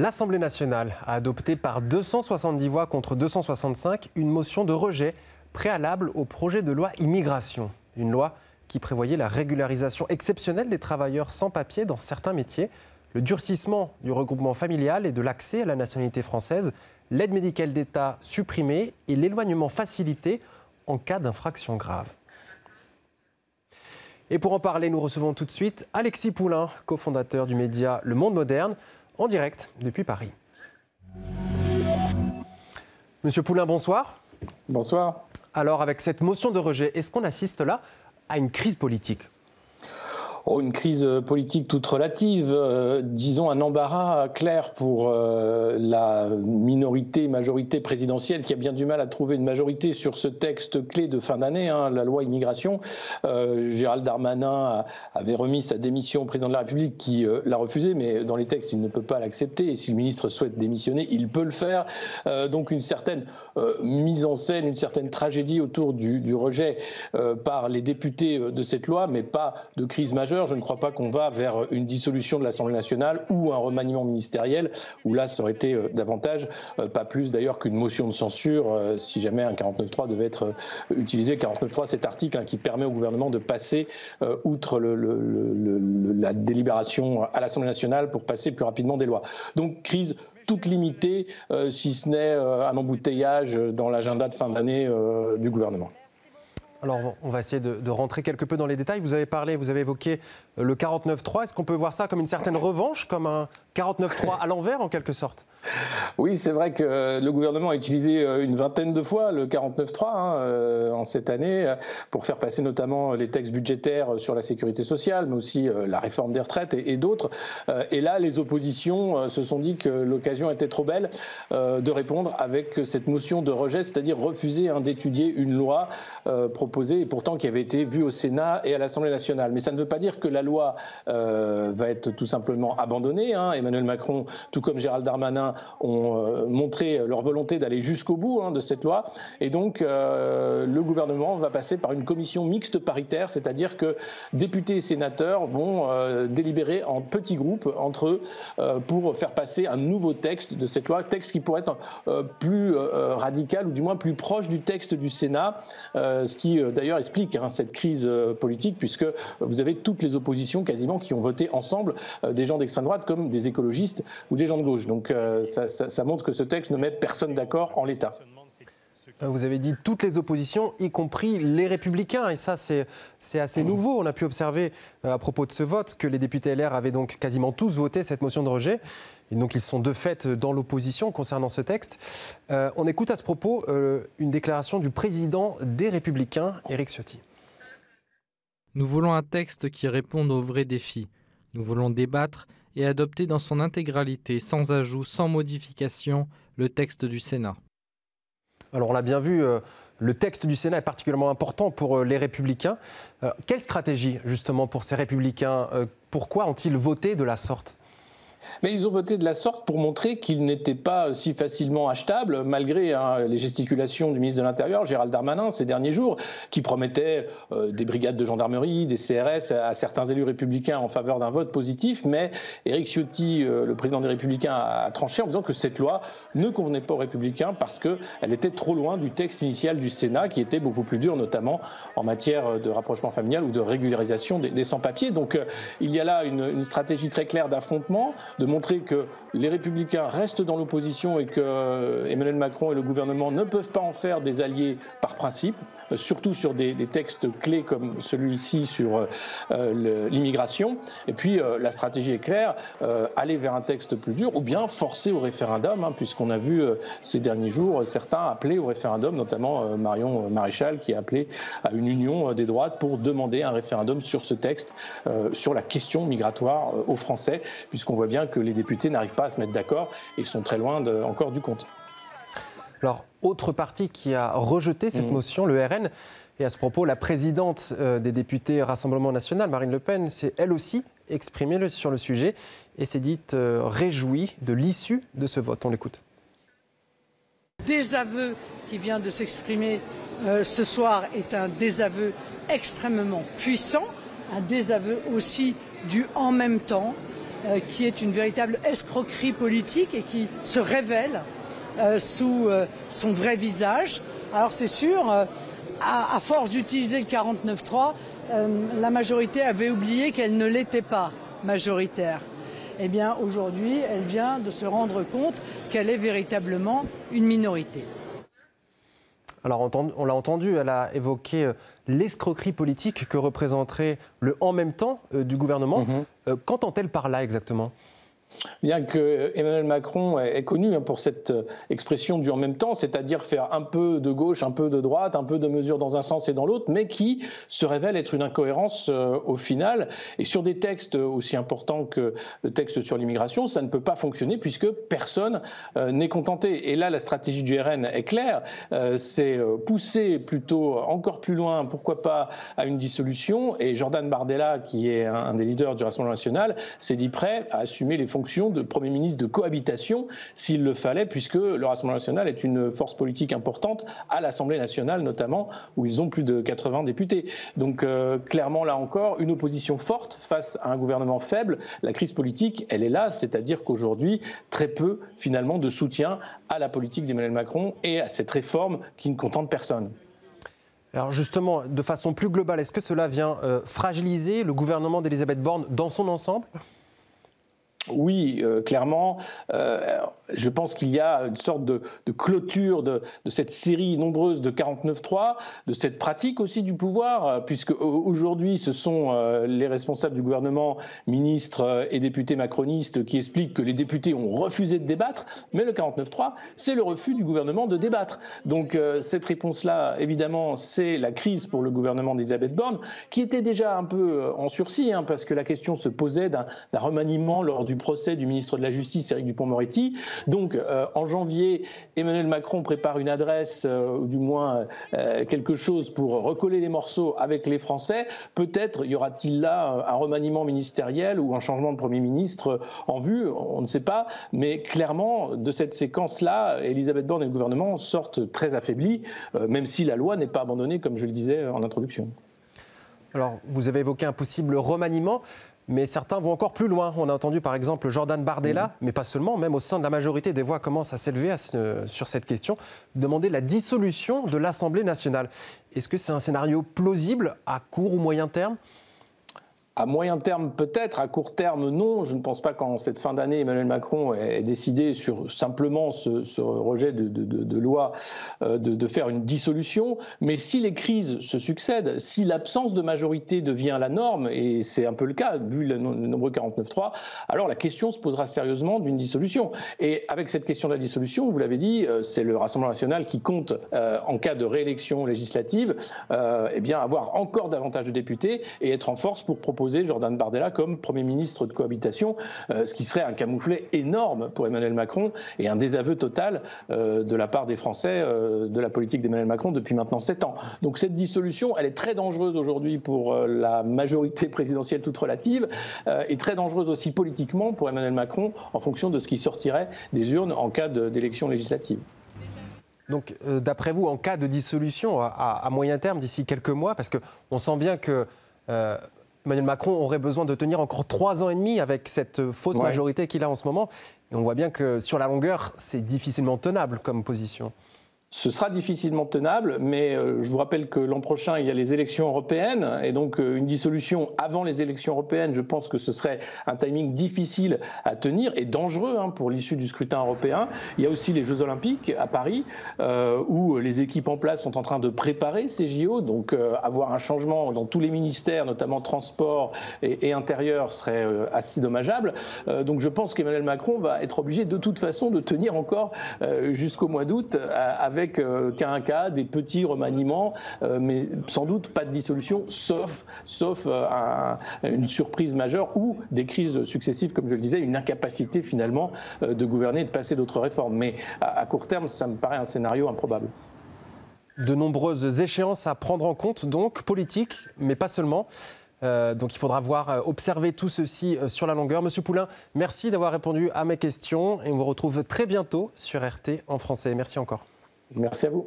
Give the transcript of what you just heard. L'Assemblée nationale a adopté par 270 voix contre 265 une motion de rejet préalable au projet de loi immigration. Une loi qui prévoyait la régularisation exceptionnelle des travailleurs sans papier dans certains métiers, le durcissement du regroupement familial et de l'accès à la nationalité française, l'aide médicale d'État supprimée et l'éloignement facilité en cas d'infraction grave. Et pour en parler, nous recevons tout de suite Alexis Poulin, cofondateur du média Le Monde Moderne, en direct depuis Paris. Monsieur Poulin, bonsoir. Bonsoir. Alors, avec cette motion de rejet, est-ce qu'on assiste là à une crise politique ? Oh, une crise politique toute relative, disons un embarras clair pour la majorité présidentielle qui a bien du mal à trouver une majorité sur ce texte clé de fin d'année, hein, la loi immigration. Gérald Darmanin avait remis sa démission au président de la République qui l'a refusée, mais dans les textes il ne peut pas l'accepter et si le ministre souhaite démissionner, il peut le faire. Donc une certaine mise en scène, une certaine tragédie autour du rejet par les députés de cette loi, mais pas de crise majeure. Je ne crois pas qu'on va vers une dissolution de l'Assemblée nationale ou un remaniement ministériel, où là, ça aurait été davantage, pas plus d'ailleurs qu'une motion de censure, si jamais un 49.3 devait être utilisé. 49.3, cet article qui permet au gouvernement de passer outre la délibération à l'Assemblée nationale pour passer plus rapidement des lois. Donc, crise toute limitée, si ce n'est un embouteillage dans l'agenda de fin d'année du gouvernement. Alors, on va essayer de rentrer quelque peu dans les détails. Vous avez évoqué le 49.3. Est-ce qu'on peut voir ça comme une certaine revanche, comme un 49.3 à l'envers, en quelque sorte? Oui, c'est vrai que le gouvernement a utilisé une vingtaine de fois le 49.3 en cette année pour faire passer notamment les textes budgétaires sur la sécurité sociale, mais aussi la réforme des retraites et d'autres. Et là, les oppositions se sont dit que l'occasion était trop belle de répondre avec cette motion de rejet, c'est-à-dire refuser d'étudier une loi proposée et pourtant qui avait été vue au Sénat et à l'Assemblée nationale. Mais ça ne veut pas dire que la loi va être tout simplement abandonnée, hein. Emmanuel Macron, tout comme Gérald Darmanin, ont montré leur volonté d'aller jusqu'au bout de cette loi. Et donc, le gouvernement va passer par une commission mixte paritaire, c'est-à-dire que députés et sénateurs vont délibérer en petits groupes entre eux pour faire passer un nouveau texte de cette loi, texte qui pourrait être plus radical ou du moins plus proche du texte du Sénat, ce qui d'ailleurs explique cette crise politique, puisque vous avez toutes les oppositions quasiment qui ont voté ensemble, des gens d'extrême droite comme des écologistes ou des gens de gauche. Donc ça montre que ce texte ne met personne d'accord en l'état. Vous avez dit toutes les oppositions, y compris les Républicains, et ça c'est assez nouveau. On a pu observer à propos de ce vote que les députés LR avaient donc quasiment tous voté cette motion de rejet. Et donc ils sont de fait dans l'opposition concernant ce texte. On écoute à ce propos une déclaration du président des Républicains, Éric Ciotti. Nous voulons un texte qui réponde aux vrais défis. Nous voulons débattre et adopter dans son intégralité, sans ajout, sans modification, le texte du Sénat. Alors on l'a bien vu, le texte du Sénat est particulièrement important pour les Républicains. Quelle stratégie justement pour ces Républicains? Pourquoi ont-ils voté de la sorte ? Mais ils ont voté de la sorte pour montrer qu'ils n'étaient pas si facilement achetables, malgré les gesticulations du ministre de l'Intérieur, Gérald Darmanin, ces derniers jours, qui promettait des brigades de gendarmerie, des CRS à certains élus républicains en faveur d'un vote positif. Mais Éric Ciotti, le président des Républicains, a tranché en disant que cette loi ne convenait pas aux Républicains parce qu'elle était trop loin du texte initial du Sénat, qui était beaucoup plus dur, notamment en matière de rapprochement familial ou de régularisation des sans-papiers. Donc il y a là une stratégie très claire d'affrontement, de montrer que les Républicains restent dans l'opposition et que Emmanuel Macron et le gouvernement ne peuvent pas en faire des alliés par principe, surtout sur des textes clés comme celui-ci sur l'immigration. Et puis la stratégie est claire, aller vers un texte plus dur ou bien forcer au référendum, puisqu'on a vu ces derniers jours certains appeler au référendum, notamment Marion Maréchal qui a appelé à une union des droites pour demander un référendum sur ce texte, sur la question migratoire aux Français, puisqu'on voit bien que les députés n'arrivent pas à se mettre d'accord et sont très loin encore du compte. Alors, autre parti qui a rejeté cette motion, le RN, et à ce propos, la présidente des députés Rassemblement National, Marine Le Pen, s'est elle aussi exprimée sur le sujet et s'est dite réjouie de l'issue de ce vote. On l'écoute. Désaveu qui vient de s'exprimer ce soir est un désaveu extrêmement puissant, un désaveu aussi du « en même temps ». qui est une véritable escroquerie politique et qui se révèle sous son vrai visage. Alors c'est sûr, à force d'utiliser le 49.3, la majorité avait oublié qu'elle ne l'était pas majoritaire. Eh bien aujourd'hui, elle vient de se rendre compte qu'elle est véritablement une minorité. Alors on l'a entendu, elle a évoqué l'escroquerie politique que représenterait le « en même temps » du gouvernement. Qu'entend-elle par là exactement ? Bien que Emmanuel Macron est connu pour cette expression du « en même temps », c'est-à-dire faire un peu de gauche, un peu de droite, un peu de mesure dans un sens et dans l'autre, mais qui se révèle être une incohérence au final. Et sur des textes aussi importants que le texte sur l'immigration, ça ne peut pas fonctionner puisque personne n'est contenté. Et là, la stratégie du RN est claire, c'est pousser plutôt encore plus loin, pourquoi pas, à une dissolution. Et Jordan Bardella, qui est un des leaders du Rassemblement national, s'est dit prêt à assumer les fonction de Premier ministre de cohabitation s'il le fallait, puisque le Rassemblement national est une force politique importante à l'Assemblée nationale notamment, où ils ont plus de 80 députés. Donc clairement là encore, une opposition forte face à un gouvernement faible. La crise politique, elle est là, c'est-à-dire qu'aujourd'hui, très peu finalement de soutien à la politique d'Emmanuel Macron et à cette réforme qui ne contente personne. Alors justement, de façon plus globale, est-ce que cela vient fragiliser le gouvernement d'Elisabeth Borne dans son ensemble ? Oui, clairement, je pense qu'il y a une sorte de clôture de cette série nombreuse de 49.3, de cette pratique aussi du pouvoir, puisque aujourd'hui ce sont les responsables du gouvernement, ministres et députés macronistes, qui expliquent que les députés ont refusé de débattre, mais le 49.3, c'est le refus du gouvernement de débattre. Donc cette réponse-là, évidemment, c'est la crise pour le gouvernement d'Elisabeth Borne, qui était déjà un peu en sursis, hein, parce que la question se posait d'un remaniement lors du procès du ministre de la Justice, Eric Dupond-Moretti. Donc, en janvier, Emmanuel Macron prépare une adresse, ou du moins quelque chose pour recoller les morceaux avec les Français. Peut-être y aura-t-il là un remaniement ministériel ou un changement de Premier ministre en vue, on ne sait pas. Mais clairement, de cette séquence-là, Elisabeth Borne et le gouvernement sortent très affaiblis, même si la loi n'est pas abandonnée, comme je le disais en introduction. Alors, vous avez évoqué un possible remaniement. Mais certains vont encore plus loin. On a entendu par exemple Jordan Bardella, mais pas seulement, même au sein de la majorité, des voix commencent à s'élever sur cette question, demander la dissolution de l'Assemblée nationale. Est-ce que c'est un scénario plausible à court ou moyen terme ? À moyen terme peut-être, à court terme non. Je ne pense pas qu'en cette fin d'année, Emmanuel Macron ait décidé sur simplement ce rejet de loi de faire une dissolution. Mais si les crises se succèdent, si l'absence de majorité devient la norme, et c'est un peu le cas vu le nombre 49.3, alors la question se posera sérieusement d'une dissolution. Et avec cette question de la dissolution, vous l'avez dit, c'est le Rassemblement national qui compte, en cas de réélection législative, eh bien avoir encore davantage de députés et être en force pour proposer Jordan Bardella comme Premier ministre de cohabitation, ce qui serait un camouflet énorme pour Emmanuel Macron et un désaveu total de la part des Français de la politique d'Emmanuel Macron depuis maintenant 7 ans. Donc cette dissolution, elle est très dangereuse aujourd'hui pour la majorité présidentielle toute relative et très dangereuse aussi politiquement pour Emmanuel Macron en fonction de ce qui sortirait des urnes en cas d'élection législative. Donc d'après vous, en cas de dissolution à moyen terme d'ici quelques mois, parce qu'on sent bien que... Emmanuel Macron aurait besoin de tenir encore 3 ans et demi avec cette fausse majorité qu'il a en ce moment. Et on voit bien que sur la longueur, c'est difficilement tenable comme position. Ce sera difficilement tenable, mais je vous rappelle que l'an prochain, il y a les élections européennes, et donc une dissolution avant les élections européennes, je pense que ce serait un timing difficile à tenir et dangereux hein, pour l'issue du scrutin européen. Il y a aussi les Jeux Olympiques à Paris, où les équipes en place sont en train de préparer ces JO, donc avoir un changement dans tous les ministères, notamment transport et intérieur, serait assez dommageable. Donc je pense qu'Emmanuel Macron va être obligé de toute façon de tenir encore jusqu'au mois d'août avec qu'un cas, des petits remaniements, mais sans doute pas de dissolution, sauf une surprise majeure ou des crises successives, comme je le disais, une incapacité finalement de gouverner et de passer d'autres réformes. Mais à court terme, ça me paraît un scénario improbable. De nombreuses échéances à prendre en compte, donc, politiques, mais pas seulement. Donc il faudra observer tout ceci sur la longueur. Monsieur Poulin, merci d'avoir répondu à mes questions et on vous retrouve très bientôt sur RT en français. Merci encore. Merci à vous.